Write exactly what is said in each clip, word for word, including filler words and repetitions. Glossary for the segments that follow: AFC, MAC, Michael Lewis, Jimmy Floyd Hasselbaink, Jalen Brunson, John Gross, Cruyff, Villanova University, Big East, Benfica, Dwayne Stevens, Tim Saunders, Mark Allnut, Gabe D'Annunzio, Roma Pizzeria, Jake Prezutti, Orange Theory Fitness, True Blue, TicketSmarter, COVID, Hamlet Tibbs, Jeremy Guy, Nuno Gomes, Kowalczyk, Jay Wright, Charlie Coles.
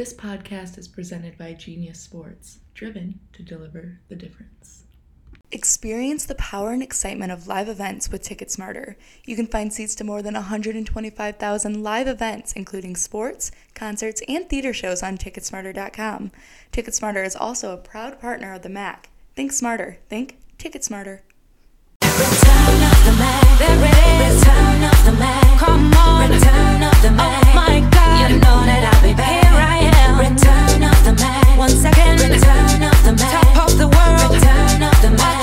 This podcast is presented by Genius Sports, driven to deliver the difference. Experience the power and excitement of live events with TicketSmarter. You can find seats to more than one hundred twenty-five thousand live events, including sports, concerts, and theater shows on Ticket Smarter dot com. TicketSmarter is also a proud partner of the M A C. Think smarter. Think TicketSmarter. Return of the M A C. Return of the M A C. Come on. Return of the M A C. Oh my God. You know that I'll be back. Here I am. Return of the M A C. One second. Return of the M A C. Top of the world. Return of the M A C.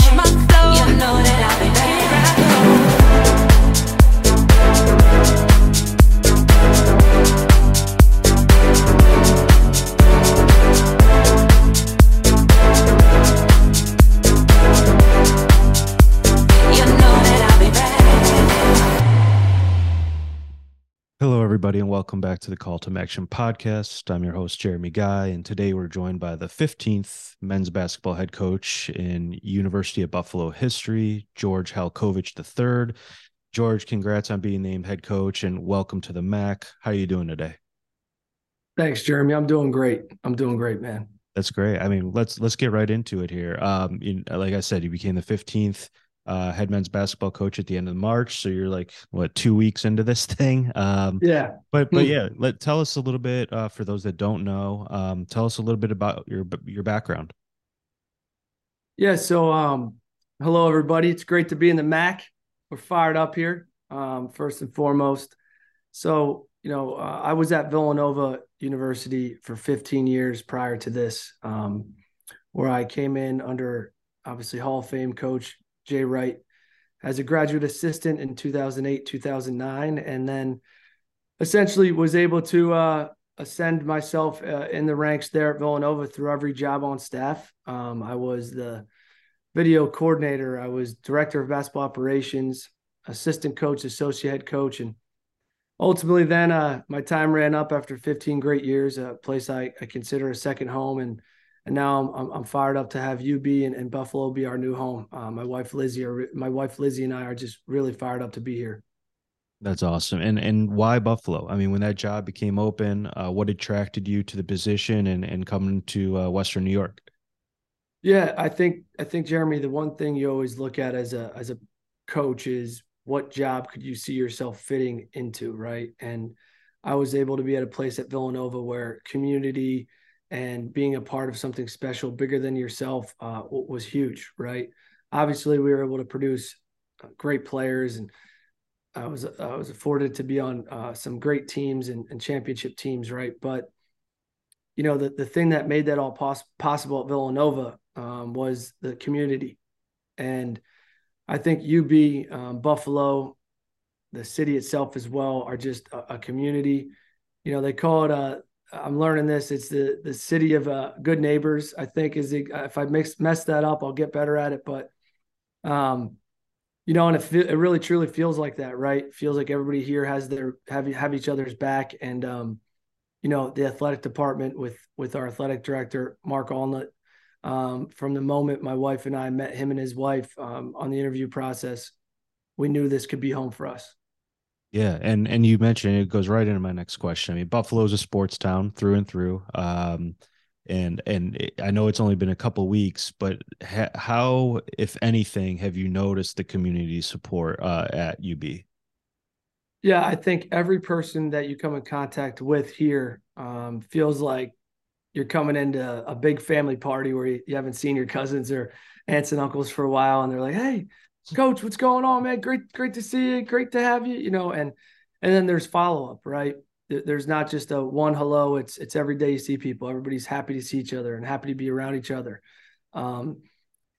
Hello, everybody, and welcome back to the Call to Action podcast. I'm your host, Jeremy Guy, and today we're joined by the fifteenth men's basketball head coach in University of Buffalo history, George Halcovage the third. George, congrats on being named head coach, and welcome to the M A C. How are you doing today? Thanks, Jeremy. I'm doing great. I'm doing great, man. That's great. I mean, let's let's get right into it here. Um, you, like I said, you became the fifteenth Uh, head men's basketball coach at the end of March. So you're like, what, two weeks into this thing? Um, yeah. But but yeah, let tell us a little bit, uh, for those that don't know, um, tell us a little bit about your your background. Yeah, so um, hello, everybody. It's great to be in the M A C. We're fired up here, um, first and foremost. So, you know, uh, I was at Villanova University for fifteen years prior to this, um, where I came in under, obviously, Hall of Fame coach Jay Wright as a graduate assistant in two thousand eight, two thousand nine, and then essentially was able to uh, ascend myself uh, in the ranks there at Villanova through every job on staff. Um, I was the video coordinator. I was director of basketball operations, assistant coach, associate head coach. And ultimately then uh, my time ran up after fifteen great years, a place I, I consider a second home. And And now I'm I'm fired up to have U B and, and Buffalo be our new home. Uh, my wife Lizzie, are, my wife Lizzie and I are just really fired up to be here. That's awesome. And and why Buffalo? I mean, when that job became open, uh, what attracted you to the position and and coming to uh, Western New York? Yeah, I think I think Jeremy, the one thing you always look at as a as a coach is what job could you see yourself fitting into, right? And I was able to be at a place at Villanova where community and being a part of something special, bigger than yourself, uh, was huge, right? Obviously, we were able to produce great players, and I was I was afforded to be on uh, some great teams and, and championship teams, right? But, you know, the, the thing that made that all poss- possible at Villanova um, was the community. And I think U B, um, Buffalo, the city itself as well, are just a, a community. You know, they call it a I'm learning this. It's the the city of uh, good neighbors, I think. Is the, if I mix, mess that up, I'll get better at it. But, um, you know, and it, it really truly feels like that, right? It feels like everybody here has their have have each other's back, and um, you know, the athletic department with with our athletic director Mark Allnut. Um, from the moment my wife and I met him and his wife um, on the interview process, we knew this could be home for us. Yeah. And, and you mentioned it goes right into my next question. I mean, Buffalo is a sports town through and through. Um, and, and it, I know it's only been a couple of weeks, but ha- how, if anything, have you noticed the community support uh, at U B? Yeah, I think every person that you come in contact with here um, feels like you're coming into a big family party where you, you haven't seen your cousins or aunts and uncles for a while. And they're like, hey, Coach, what's going on, man? Great, great to see you. Great to have you. You know, and and then there's follow up, right? There's not just a one hello. It's it's every day you see people. Everybody's happy to see each other and happy to be around each other. Um,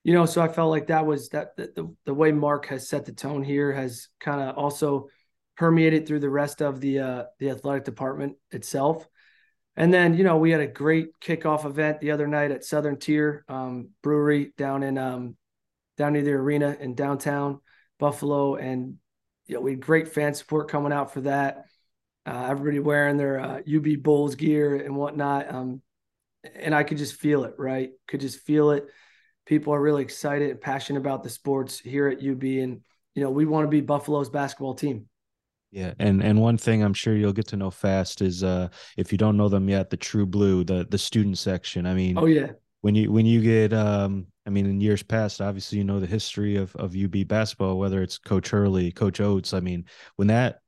you know, so I felt like that was that the the way Mark has set the tone here has kind of also permeated through the rest of the uh, the athletic department itself. And then you know we had a great kickoff event the other night at Southern Tier um, Brewery down in. Um, down near the arena in downtown Buffalo. And you know, we had great fan support coming out for that. Uh, everybody wearing their uh, U B Bulls gear and whatnot. Um, and I could just feel it, right? Could just feel it. People are really excited and passionate about the sports here at U B. And, you know, we want to be Buffalo's basketball team. Yeah, and and one thing I'm sure you'll get to know fast is uh, if you don't know them yet, the True Blue, the the student section. I mean, oh yeah, when you when you get, um, I mean, in years past, obviously you know the history of of U B basketball, whether it's Coach Hurley, Coach Oates. I mean, when that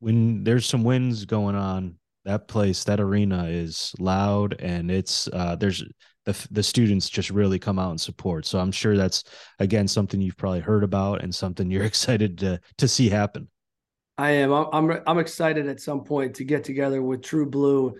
when there's some wins going on, that place, that arena is loud, and it's uh, there's the the students just really come out and support. So I'm sure that's again something you've probably heard about and something you're excited to to see happen. I am. I'm, I'm I'm excited at some point to get together with True Blue,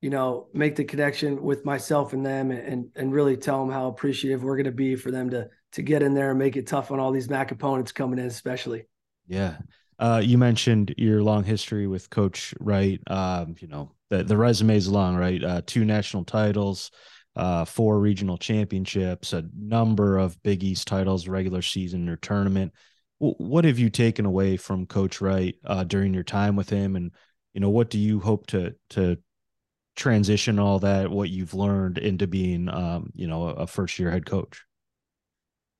you know, make the connection with myself and them, and and really tell them how appreciative we're going to be for them to to get in there and make it tough on all these M A C opponents coming in, especially. Yeah. Uh, you mentioned your long history with Coach Wright. Um, you know, the, the resume is long, right? Uh, two national titles, uh, four regional championships, a number of Big East titles, regular season or tournament. What have you taken away from Coach Wright uh, during your time with him? And, you know, what do you hope to to transition all that, what you've learned, into being, um, you know, a first year head coach?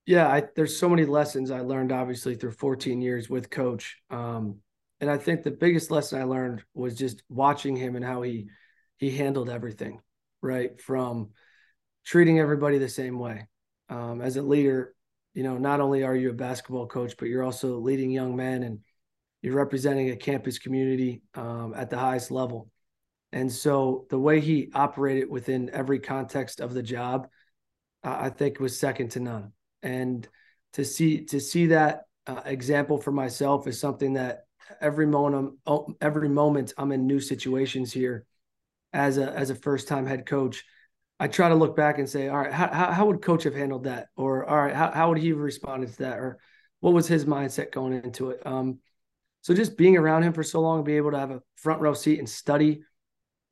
Yeah, I, there's so many lessons I learned, obviously, through fourteen years with Coach. Um, and I think the biggest lesson I learned was just watching him and how he he handled everything, right? From treating everybody the same way. Um, as a leader, you know, not only are you a basketball coach, but you're also leading young men and you're representing a campus community um, at the highest level. And so the way he operated within every context of the job, uh, I think was second to none. And to see, to see that uh, example for myself is something that every moment, every moment I'm in new situations here as a, as a first-time head coach, I try to look back and say, all right, how, how would Coach have handled that? Or, all right, how, how would he have responded to that? Or what was his mindset going into it? Um, so just being around him for so long, be able to have a front row seat and study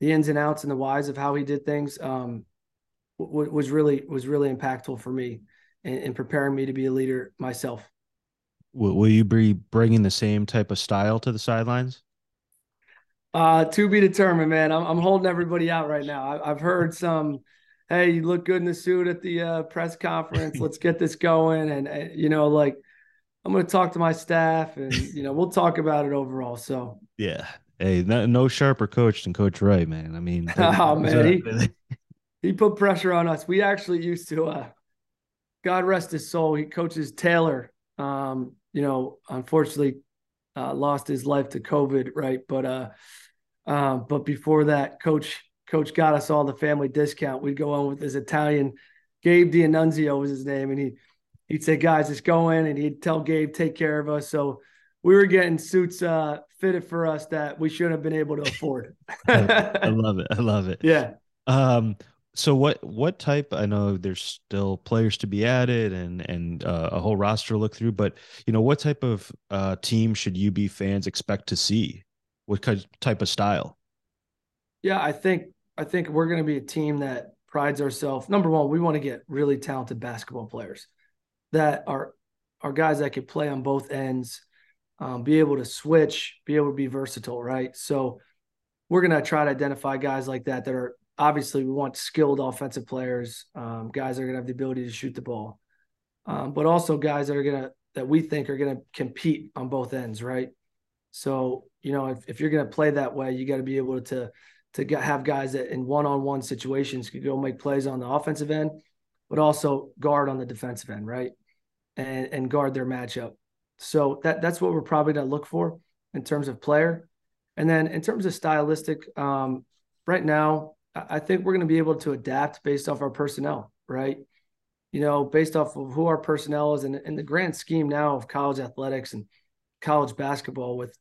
the ins and outs and the whys of how he did things um, w- was really was really impactful for me in, in preparing me to be a leader myself. Will, will you be bringing the same type of style to the sidelines? Uh, to be determined, man. I'm, I'm holding everybody out right now. I, I've heard some, hey, you look good in the suit at the uh, press conference. Let's get this going. And, uh, you know, like, I'm going to talk to my staff and, you know, we'll talk about it overall. So, yeah. Hey, no, no sharper coach than Coach Wright, man. I mean, oh, man, he, he put pressure on us. We actually used to, uh, God rest his soul, he coaches Taylor, um, you know, unfortunately uh, lost his life to COVID, right? But, uh, Um, but before that, Coach Coach got us all the family discount. We'd go on with his Italian, Gabe D'Annunzio was his name, and he he'd say, "Guys, just go in," and he'd tell Gabe, "Take care of us." So we were getting suits uh, fitted for us that we shouldn't have been able to afford. I love it. I love it. Yeah. Um. So what what type? I know there's still players to be added and and uh, a whole roster to look through, but you know, what type of uh, team should U B fans expect to see? What type of style? Yeah, I think I think we're going to be a team that prides ourselves. Number one, we want to get really talented basketball players that are are guys that could play on both ends, um, be able to switch, be able to be versatile, right? So we're going to try to identify guys like that that are obviously we want skilled offensive players, um, guys that are going to have the ability to shoot the ball, um, but also guys that are going to that we think are going to compete on both ends, right? So, you know, if, if you're going to play that way, you got to be able to to have guys that in one-on-one situations could go make plays on the offensive end, but also guard on the defensive end, right? And and guard their matchup. So that that's what we're probably going to look for in terms of player. And then in terms of stylistic, um, right now, I think we're going to be able to adapt based off our personnel, right? You know, based off of who our personnel is and, and the grand scheme now of college athletics and college basketball with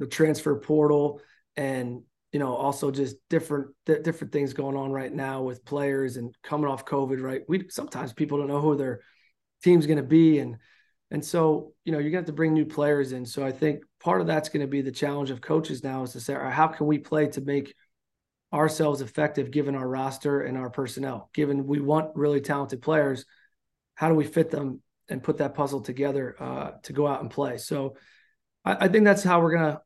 the transfer portal and, you know, also just different, th- different things going on right now with players and coming off COVID, right? We sometimes people don't know who their team's going to be. And, and so, you know, you're going to have to bring new players in. So I think part of that's going to be the challenge of coaches now is to say, all right, how can we play to make ourselves effective given our roster and our personnel, given we want really talented players, how do we fit them and put that puzzle together uh, to go out and play? So I, I think that's how we're going to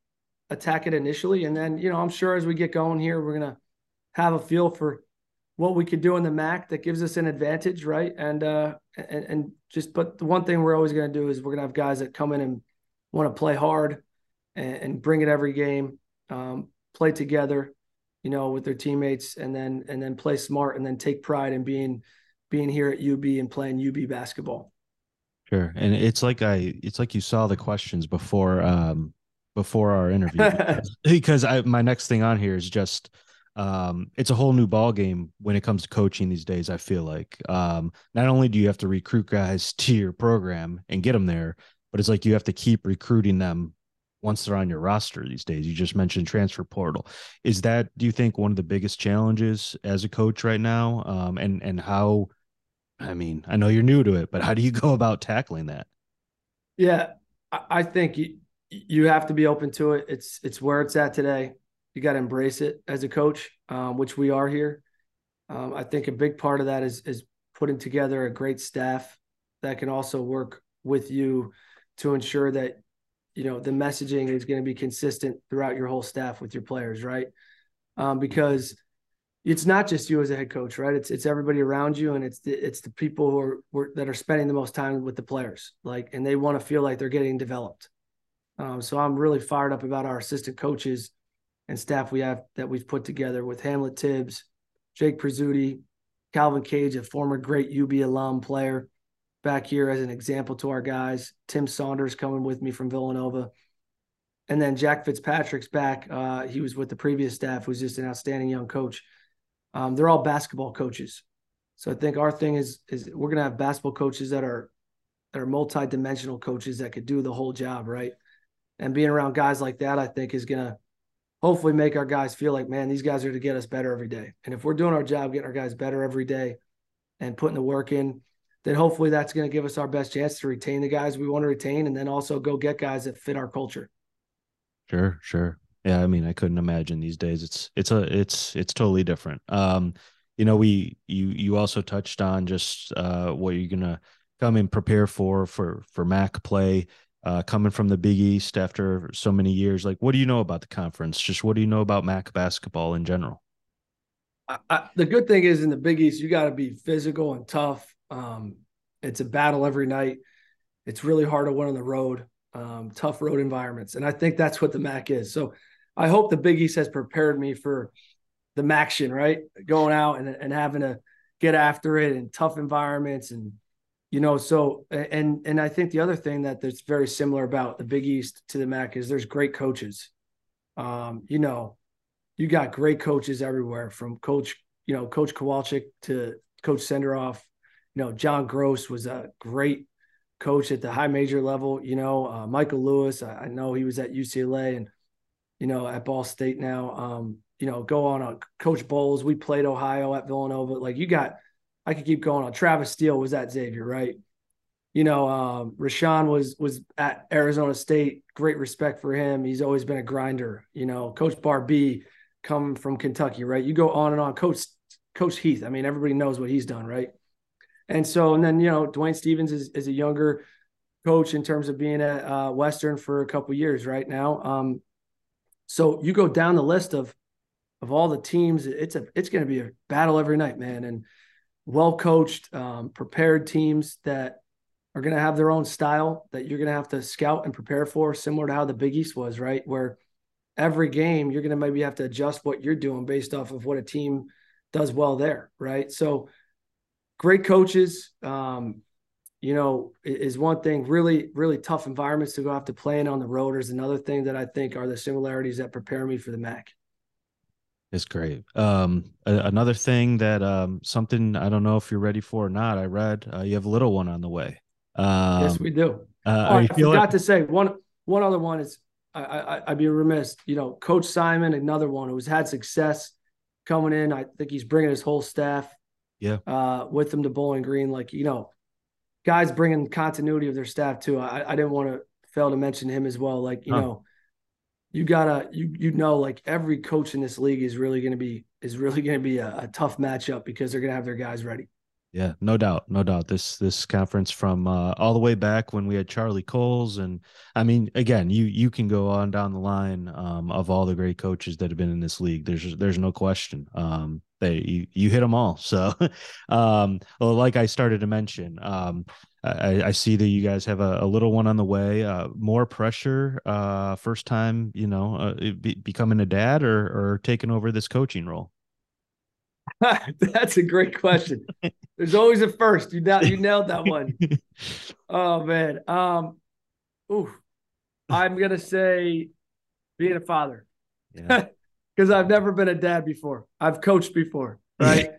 attack it initially. And then, you know, I'm sure as we get going here, we're going to have a feel for what we could do in the M A C that gives us an advantage. Right. And, uh, and, and just, but the one thing we're always going to do is we're going to have guys that come in and want to play hard, and, and bring it every game, um, play together, you know, with their teammates, and then, and then play smart, and then take pride in being, being here at U B and playing U B basketball. Sure. And it's like, I, it's like you saw the questions before, um, before our interview, because I, my next thing on here is just, um, it's a whole new ball game when it comes to coaching these days. I feel like, um, not only do you have to recruit guys to your program and get them there, but it's like, you have to keep recruiting them once they're on your roster these days. You just mentioned transfer portal. Is that, do you think, one of the biggest challenges as a coach right now? Um, and, and how, I mean, I know you're new to it, but how do you go about tackling that? Yeah, I think you, you have to be open to it. It's, it's where it's at today. You got to embrace it as a coach, um, which we are here. Um, I think a big part of that is, is putting together a great staff that can also work with you to ensure that, you know, the messaging is going to be consistent throughout your whole staff with your players. Right. Um, because it's not just you as a head coach, right? It's, it's everybody around you. And it's, the, it's the people who are, who are, that are spending the most time with the players, like, and they want to feel like they're getting developed. Um, so I'm really fired up about our assistant coaches and staff we have that we've put together with Hamlet Tibbs, Jake Prezutti, Calvin Cage, a former great U B alum player back here as an example to our guys, Tim Saunders coming with me from Villanova. And then Jack Fitzpatrick's back. Uh, he was with the previous staff, who's just an outstanding young coach. Um, they're all basketball coaches. So I think our thing is, is we're going to have basketball coaches that are, that are multi-dimensional coaches that could do the whole job, right? And being around guys like that, I think, is going to hopefully make our guys feel like, man, these guys are to get us better every day. And if we're doing our job, getting our guys better every day and putting the work in, then hopefully that's going to give us our best chance to retain the guys we want to retain, and then also go get guys that fit our culture. Sure, sure. Yeah, I mean, I couldn't imagine these days. It's it's a it's it's totally different. Um, you know, we you you also touched on just uh, what you're gonna come and prepare for for for M A C play. Uh, coming from the Big East after so many years, like, what do you know about the conference? Just what do you know about M A C basketball in general? I, I, the good thing is, in the Big East, you got to be physical and tough. Um, it's a battle every night. It's really hard to win on the road, um, tough road environments. And I think that's what the M A C is. So I hope the Big East has prepared me for the M A C-tion, right? Going out and, and having to get after it in tough environments. And You know, so, and, and I think the other thing that that's very similar about the Big East to the M A C is there's great coaches. Um, you know, you got great coaches everywhere, from coach, you know, Coach Kowalczyk to Coach Senderoff. You know, John Gross was a great coach at the high major level. You know, uh, Michael Lewis, I, I know he was at U C L A and, you know, at Ball State now. Um, you know, go on, uh, Coach Bowles. We played Ohio at Villanova. Like, you got, I could keep going on. Travis Steele was at Xavier, right? You know, um, Rashawn was was at Arizona State. Great respect for him. He's always been a grinder. You know, Coach Barbee, come from Kentucky, right? You go on and on. Coach Coach Heath, I mean, everybody knows what he's done, right? And so, and then, you know, Dwayne Stevens is, is a younger coach in terms of being at uh, Western for a couple years right now. Um, so you go down the list of of all the teams. It's a it's going to be a battle every night, man. And well-coached, um, prepared teams that are going to have their own style that you're going to have to scout and prepare for, similar to how the Big East was, right? Where every game you're going to maybe have to adjust what you're doing based off of what a team does well there, right? So great coaches, um, you know, is one thing. Really, really tough environments to go have to play in on the road is another thing that I think are the similarities that prepare me for the M A C. It's great. Um, another thing that um, something I don't know if you're ready for or not. I read uh, you have a little one on the way. Um, yes, we do. Uh, oh, I forgot like- to say one. One other one is I, I, I'd be remiss. You know, Coach Simon, another one who's had success coming in. I think he's bringing his whole staff. Yeah. Uh, with him to Bowling Green, like, you know, guys bringing continuity of their staff too. I, I didn't want to fail to mention him as well. Like, you huh. know. You gotta, you you know, like every coach in this league is really gonna be is really gonna be a, a tough matchup because they're gonna have their guys ready. Yeah, no doubt, no doubt. This this conference from uh, all the way back when we had Charlie Coles, and I mean, again, you you can go on down the line um, of all the great coaches that have been in this league. There's there's no question. Um, they you, you hit them all. So, um, well, like I started to mention, um, I, I see that you guys have a, a little one on the way. Uh, more pressure, uh, first time, you know, uh, be, becoming a dad or or taking over this coaching role? That's a great question. There's always a first. You nailed, you nailed that one. Oh, man. Um, ooh, I'm going to say being a father, because yeah. I've never been a dad before. I've coached before, right?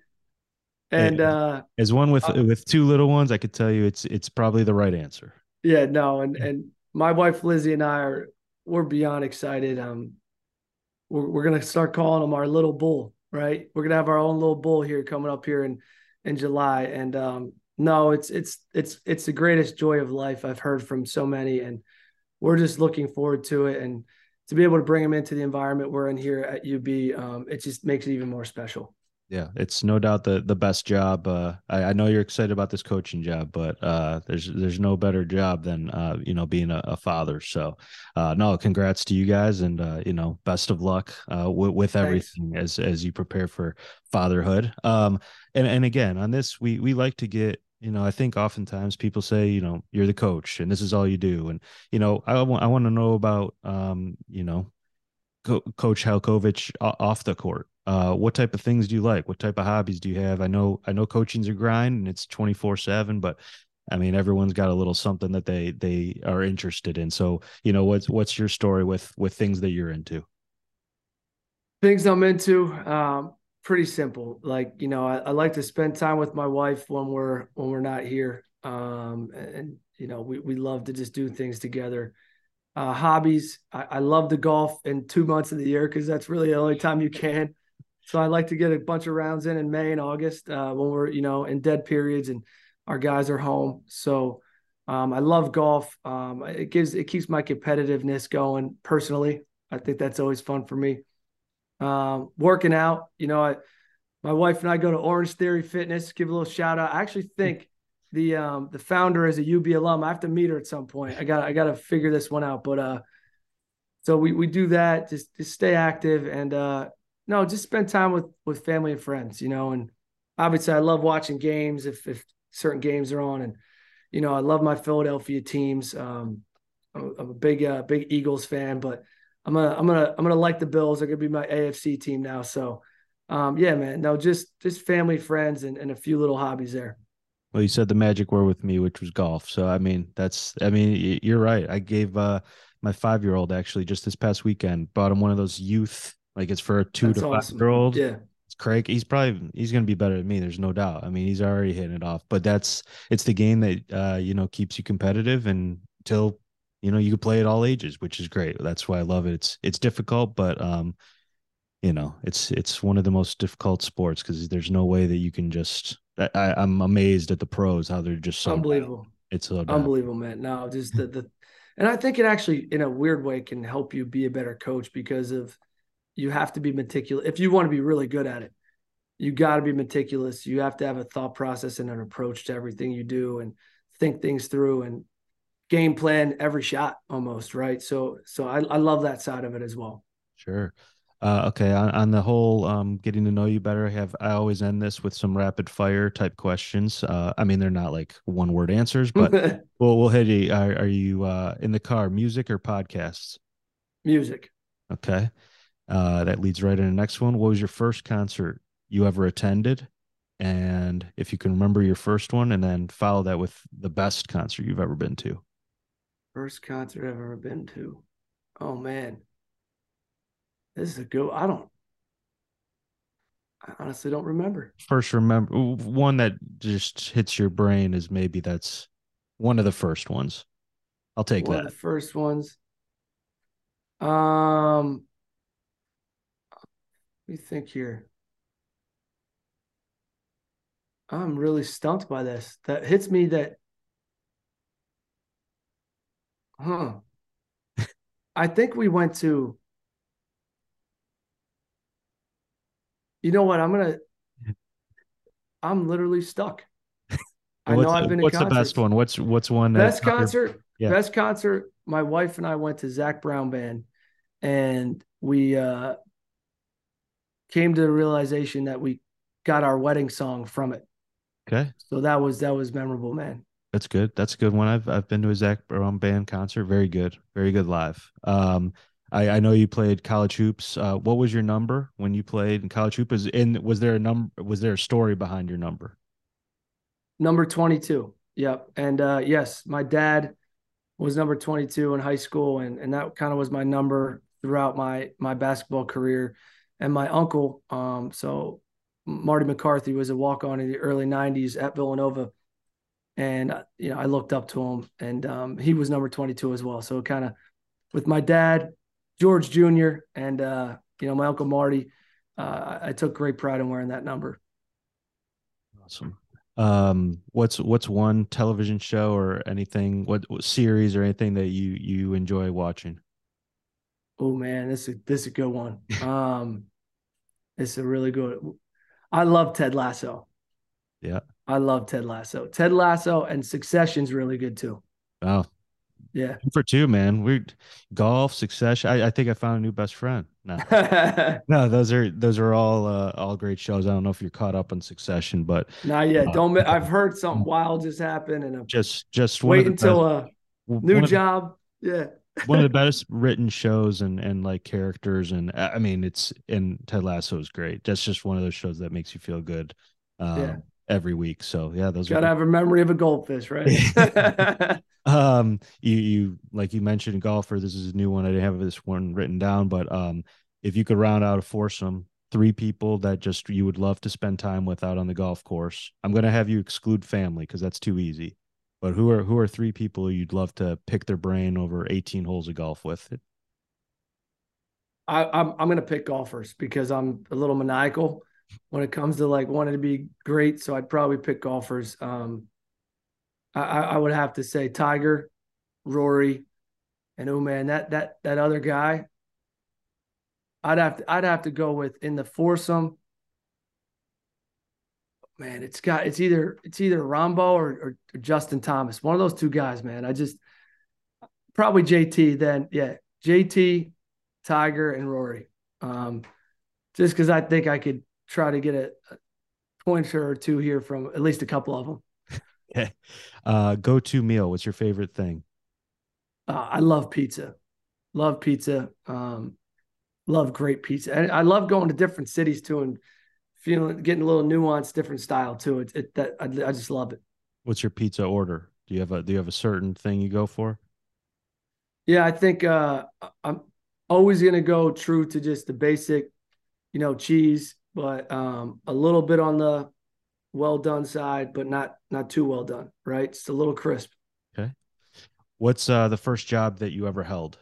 And uh, as one with uh, with two little ones, I could tell you it's it's probably the right answer. Yeah, no, and and my wife Lizzie and I are we're beyond excited. Um, we're we're gonna start calling them our little bull, right? We're gonna have our own little bull here coming up here in in July. And um, no, it's it's it's it's the greatest joy of life. I've heard from so many, and we're just looking forward to it. And to be able to bring them into the environment we're in here at U B, um, it just makes it even more special. Yeah, it's no doubt the the best job. Uh, I, I know you're excited about this coaching job, but uh, there's there's no better job than uh, you know being a, a father. So, uh, no, congrats to you guys, and uh, you know, best of luck uh, w- with everything. Thanks. as as you prepare for fatherhood. Um, and and again, on this, we we like to get. You know, I think oftentimes people say, you know, you're the coach and this is all you do. And, you know, I, w- I want to know about, um, you know, Co- Coach Halcovage off the court. Uh, what type of things do you like? What type of hobbies do you have? I know, I know coaching's a grind and it's twenty-four seven, but I mean, everyone's got a little something that they, they are interested in. So, you know, what's, what's your story with, with things that you're into? Things I'm into, um, pretty simple. Like, you know, I, I like to spend time with my wife when we're, when we're not here. Um, and, and you know, we, we love to just do things together. Uh, hobbies. I, I love to golf in two months of the year, cause that's really the only time you can. So I like to get a bunch of rounds in in May and August, uh, when we're, you know, in dead periods and our guys are home. So, um, I love golf. Um, it gives, it keeps my competitiveness going personally. I think that's always fun for me. Um, working out, you know, I, my wife and I go to Orange Theory Fitness, give a little shout out. I actually think the, um, the founder is a U B alum. I have to meet her at some point. I got, I got to figure this one out, but, uh, so we, we do that, just, just stay active and, uh, no, just spend time with, with family and friends, you know, and obviously I love watching games if, if certain games are on and, you know, I love my Philadelphia teams. Um, I'm, I'm a big, uh, big Eagles fan, but I'm gonna, I'm gonna, I'm gonna like the Bills. They're gonna be my A F C team now. So, um, yeah, man. No, just, just family, friends, and, and a few little hobbies there. Well, you said the magic word with me, which was golf. So, I mean, that's, I mean, you're right. I gave uh, my five-year-old actually just this past weekend. Bought him one of those youth, like it's for a two that's to awesome. Five-year-old. Yeah. Craig, he's probably he's going to be better than me. There's no doubt. I mean, he's already hitting it off. But that's it's the game that uh, you know keeps you competitive and till. You know, you can play at all ages, which is great. That's why I love it. It's it's difficult, but, um, you know, it's it's one of the most difficult sports because there's no way that you can just – I'm amazed at the pros, how they're just so – Unbelievable. Bad. It's so bad. Unbelievable, man. No, just the, the – and I think it actually, in a weird way, can help you be a better coach because of you have to be meticulous. If you want to be really good at it, you got to be meticulous. You have to have a thought process and an approach to everything you do and think things through and – game plan every shot almost, right? So so I, I love that side of it as well. Sure. Uh, okay, on, on the whole um, getting to know you better, I have I always end this with some rapid fire type questions. Uh, I mean, they're not like one word answers, but we'll, we'll hit you. Are, are you uh, in the car, music or podcasts? Music. Okay. Uh, that leads right into the next one. What was your first concert you ever attended? And if you can remember your first one and then follow that with the best concert you've ever been to. First concert I've ever been to. Oh, man. This is a good I don't. I honestly don't remember. First remember. One that just hits your brain is maybe that's one of the first ones. I'll take one that. One of the first ones. Um, let me think here. I'm really stumped by this. That hits me that. Huh. I think we went to. You know what? I'm going to. I'm literally stuck. I know I've been in concerts. What's the best one? What's what's one? Best concert. Yeah. Best concert. My wife and I went to Zac Brown Band and we uh, came to the realization that we got our wedding song from it. Okay. So that was that was memorable, man. That's good. That's a good one. I've I've been to a Zac Brown Band concert. Very good. Very good live. Um, I, I know you played college hoops. Uh, what was your number when you played in college hoops? And was there a number? Was there a story behind your number? Number twenty-two. Yep. And uh, yes, my dad was number twenty-two in high school, and and that kind of was my number throughout my my basketball career. And my uncle, um, so Marty McCarthy, was a walk-on in the early nineties at Villanova, and you know I looked up to him, and um, he was number twenty-two as well. So kind of with my dad, George Junior, and uh, you know my uncle Marty, uh, I took great pride in wearing that number. Awesome. Um, what's what's one television show or anything, what, what series or anything that you you enjoy watching? Oh man, this is this is a good one. Um, it's a really good. I love Ted Lasso. Yeah, I love Ted Lasso. Ted Lasso and Succession's really good too. Oh, yeah, two for two, man. We're golf, Succession. I, I think I found a new best friend. No, no, those are those are all uh, all great shows. I don't know if you're caught up on Succession, but not yet. Uh, don't. I've heard something wild just happened, and I'm just just wait until a new job. The, yeah, one of the best written shows and and like characters, and I mean it's and Ted Lasso is great. That's just one of those shows that makes you feel good. Um, yeah. Every week. So yeah, those gotta have a memory of a goldfish, right? um, you, you, like you mentioned, golfer, this is a new one. I didn't have this one written down, but, um, if you could round out a foursome, three people that just, you would love to spend time with out on the golf course. I'm going to have you exclude family, 'cause that's too easy, but who are, who are three people you'd love to pick their brain over eighteen holes of golf with? I, I'm, I'm going to pick golfers because I'm a little maniacal when it comes to like wanting to be great. So I'd probably pick golfers. Um, I, I would have to say Tiger, Rory, and oh man, that, that, that other guy, I'd have to, I'd have to go with in the foursome, man, it's got, it's either, it's either Rombo or, or, or Justin Thomas, one of those two guys, man. I just probably J T then. Yeah. J T, Tiger, and Rory. Um, just 'cause I think I could try to get a, a pointer or two here from at least a couple of them. Yeah. Uh, go-to meal. What's your favorite thing? Uh, I love pizza. Love pizza. Um, love great pizza. And I love going to different cities too and feeling, getting a little nuanced, different style too. It, it that I, I just love it. What's your pizza order? Do you have a, do you have a certain thing you go for? Yeah, I think uh, I'm always going to go true to just the basic, you know, cheese, but um, a little bit on the well done side, but not not too well done, right? It's a little crisp. Okay. What's uh, the first job that you ever held?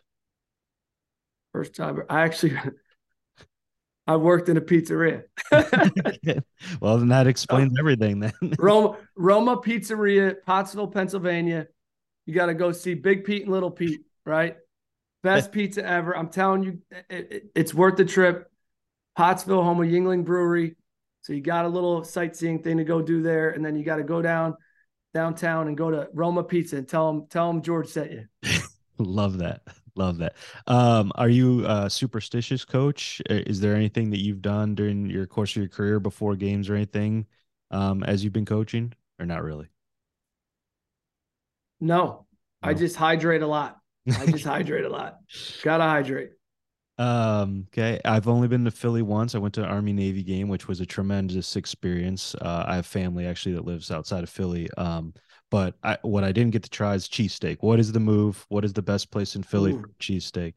First job, I actually, I worked in a pizzeria. Well, then that explains uh, everything then. Roma, Roma Pizzeria, Pottsville, Pennsylvania. You got to go see Big Pete and Little Pete, right? Best pizza ever. I'm telling you, it, it, it's worth the trip. Pottsville, home of Yuengling Brewery. So you got a little sightseeing thing to go do there. And then you got to go down downtown and go to Roma Pizza and tell them, tell them George sent you. Love that. Love that. Um, are you a superstitious coach? Is there anything that you've done during your course of your career before games or anything um, as you've been coaching or not really? No, no. I just hydrate a lot. I just hydrate a lot. Got to hydrate. Um, okay. I've only been to Philly once. I went to an Army Navy game, which was a tremendous experience. Uh, I have family actually that lives outside of Philly. Um, but I, what I didn't get to try is cheesesteak. What is the move? What is the best place in Philly Ooh. for cheesesteak?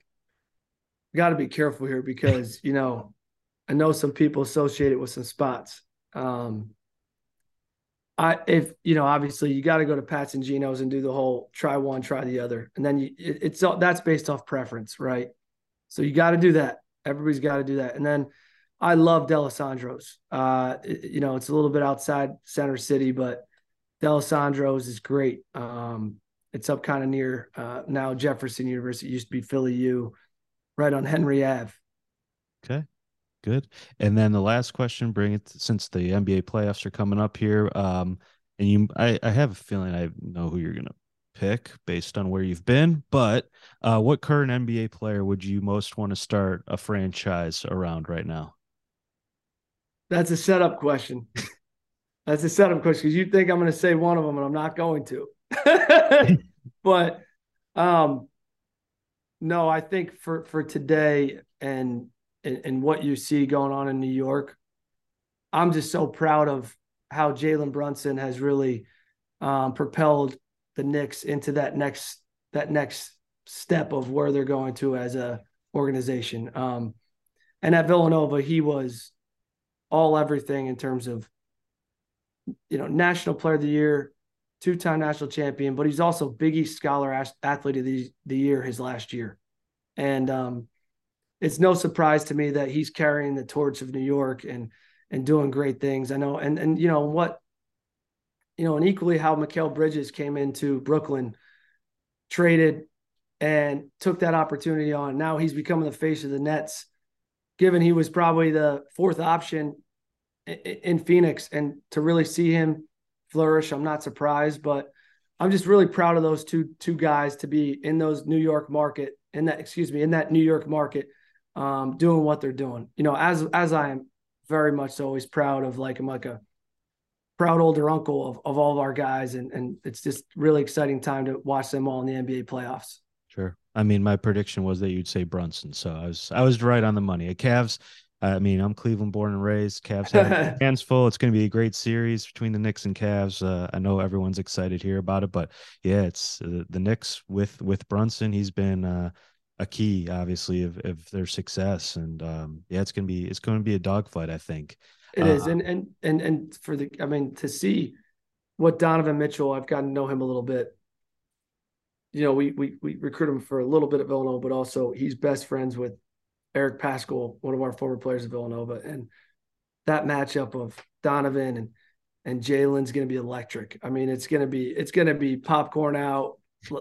Got to be careful here because, you know, I know some people associate it with some spots. Um, I, if, you know, obviously you got to go to Pat's and Gino's and do the whole try one, try the other. And then you, it, it's all, that's based off preference, right? So you got to do that. Everybody's got to do that. And then I love D'Alessandro's. Uh, it, you know, it's a little bit outside Center City, but D'Alessandro's is great. Um, it's up kind of near uh, now Jefferson University. It used to be Philly U, right on Henry Avenue. Okay, good. And then the last question, bring it to, since the N B A playoffs are coming up here, um, and you, I, I have a feeling I know who you're gonna pick based on where you've been, but uh, what current N B A player would you most want to start a franchise around right now? That's a setup question. That's a setup question because you think I'm going to say one of them and I'm not going to. But um, no, I think for, for today and, and, and what you see going on in New York, I'm just so proud of how Jalen Brunson has really um, propelled the Knicks into that next, that next step of where they're going to as a organization. Um, and at Villanova, he was all everything in terms of, you know, national player of the year, two-time national champion, but he's also Big East Scholar Athlete of the, the year his last year. And um, it's no surprise to me that he's carrying the torch of New York and, and doing great things. I know. And, and, you know what, you know, and equally how Mikal Bridges came into Brooklyn, traded and took that opportunity on. Now he's becoming the face of the Nets, given he was probably the fourth option in, in Phoenix, and to really see him flourish, I'm not surprised, but I'm just really proud of those two, two guys to be in those New York market in that, excuse me, in that New York market, um, doing what they're doing, you know, as, as I am very much always proud of, like, I'm like a proud older uncle of, of all of our guys. And, and it's just really exciting time to watch them all in the N B A playoffs. Sure. I mean, my prediction was that you'd say Brunson. So I was, I was right on the money. At Cavs, I mean, I'm Cleveland born and raised. Cavs have hands full. It's going to be a great series between the Knicks and Cavs. Uh, I know everyone's excited here about it, but yeah, it's uh, the Knicks with, with Brunson. He's been, uh, a key, obviously, of, of their success. And um, yeah, it's going to be, it's going to be a dogfight, I think. It uh, is. And, and, and, and for the, I mean, to see what Donovan Mitchell, I've gotten to know him a little bit. You know, we, we, we recruit him for a little bit at Villanova, but also he's best friends with Eric Pascal, one of our former players at Villanova. And that matchup of Donovan and, and Jalen's going to be electric. I mean, it's going to be, it's going to be popcorn out,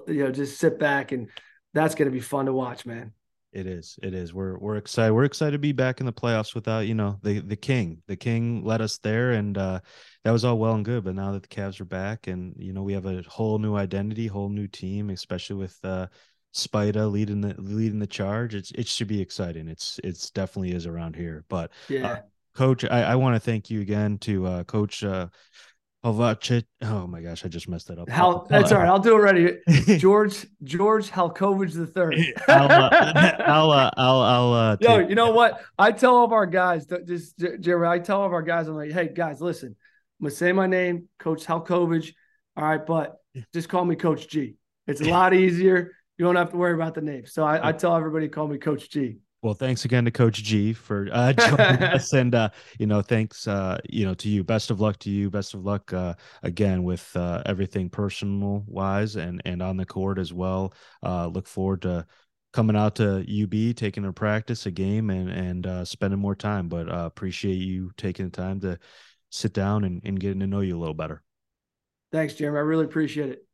you know, just sit back, and that's going to be fun to watch, man. It is. It is. We're we're excited. We're excited to be back in the playoffs without, you know, the the king. The king led us there, and uh, that was all well and good. But now that the Cavs are back, and you know, we have a whole new identity, whole new team, especially with uh, Spida leading the leading the charge. It's it should be exciting. It's it's definitely is around here. But yeah, uh, Coach, I, I want to thank you again to uh, Coach. Uh, Oh my gosh, I just messed that up. Hal, that's all right. I'll do it right. George George Halcovage the third. I'll uh, I'll uh, I'll, I'll uh, Yo, you know what? I tell all of our guys, just Jeremy, I tell all of our guys, I'm like, hey guys, listen, I'm gonna say my name, Coach Halcovage. All right, but just call me Coach G. It's a lot easier. You don't have to worry about the name. So I, I tell everybody, call me Coach G. Well, thanks again to Coach G for uh, joining us, and uh, you know, thanks, uh, you know, to you. Best of luck to you. Best of luck uh, again with uh, everything personal wise and and on the court as well. Uh, look forward to coming out to U B, taking a practice, a game, and and uh, spending more time. But uh, appreciate you taking the time to sit down and, and getting to know you a little better. Thanks, Jeremy. I really appreciate it.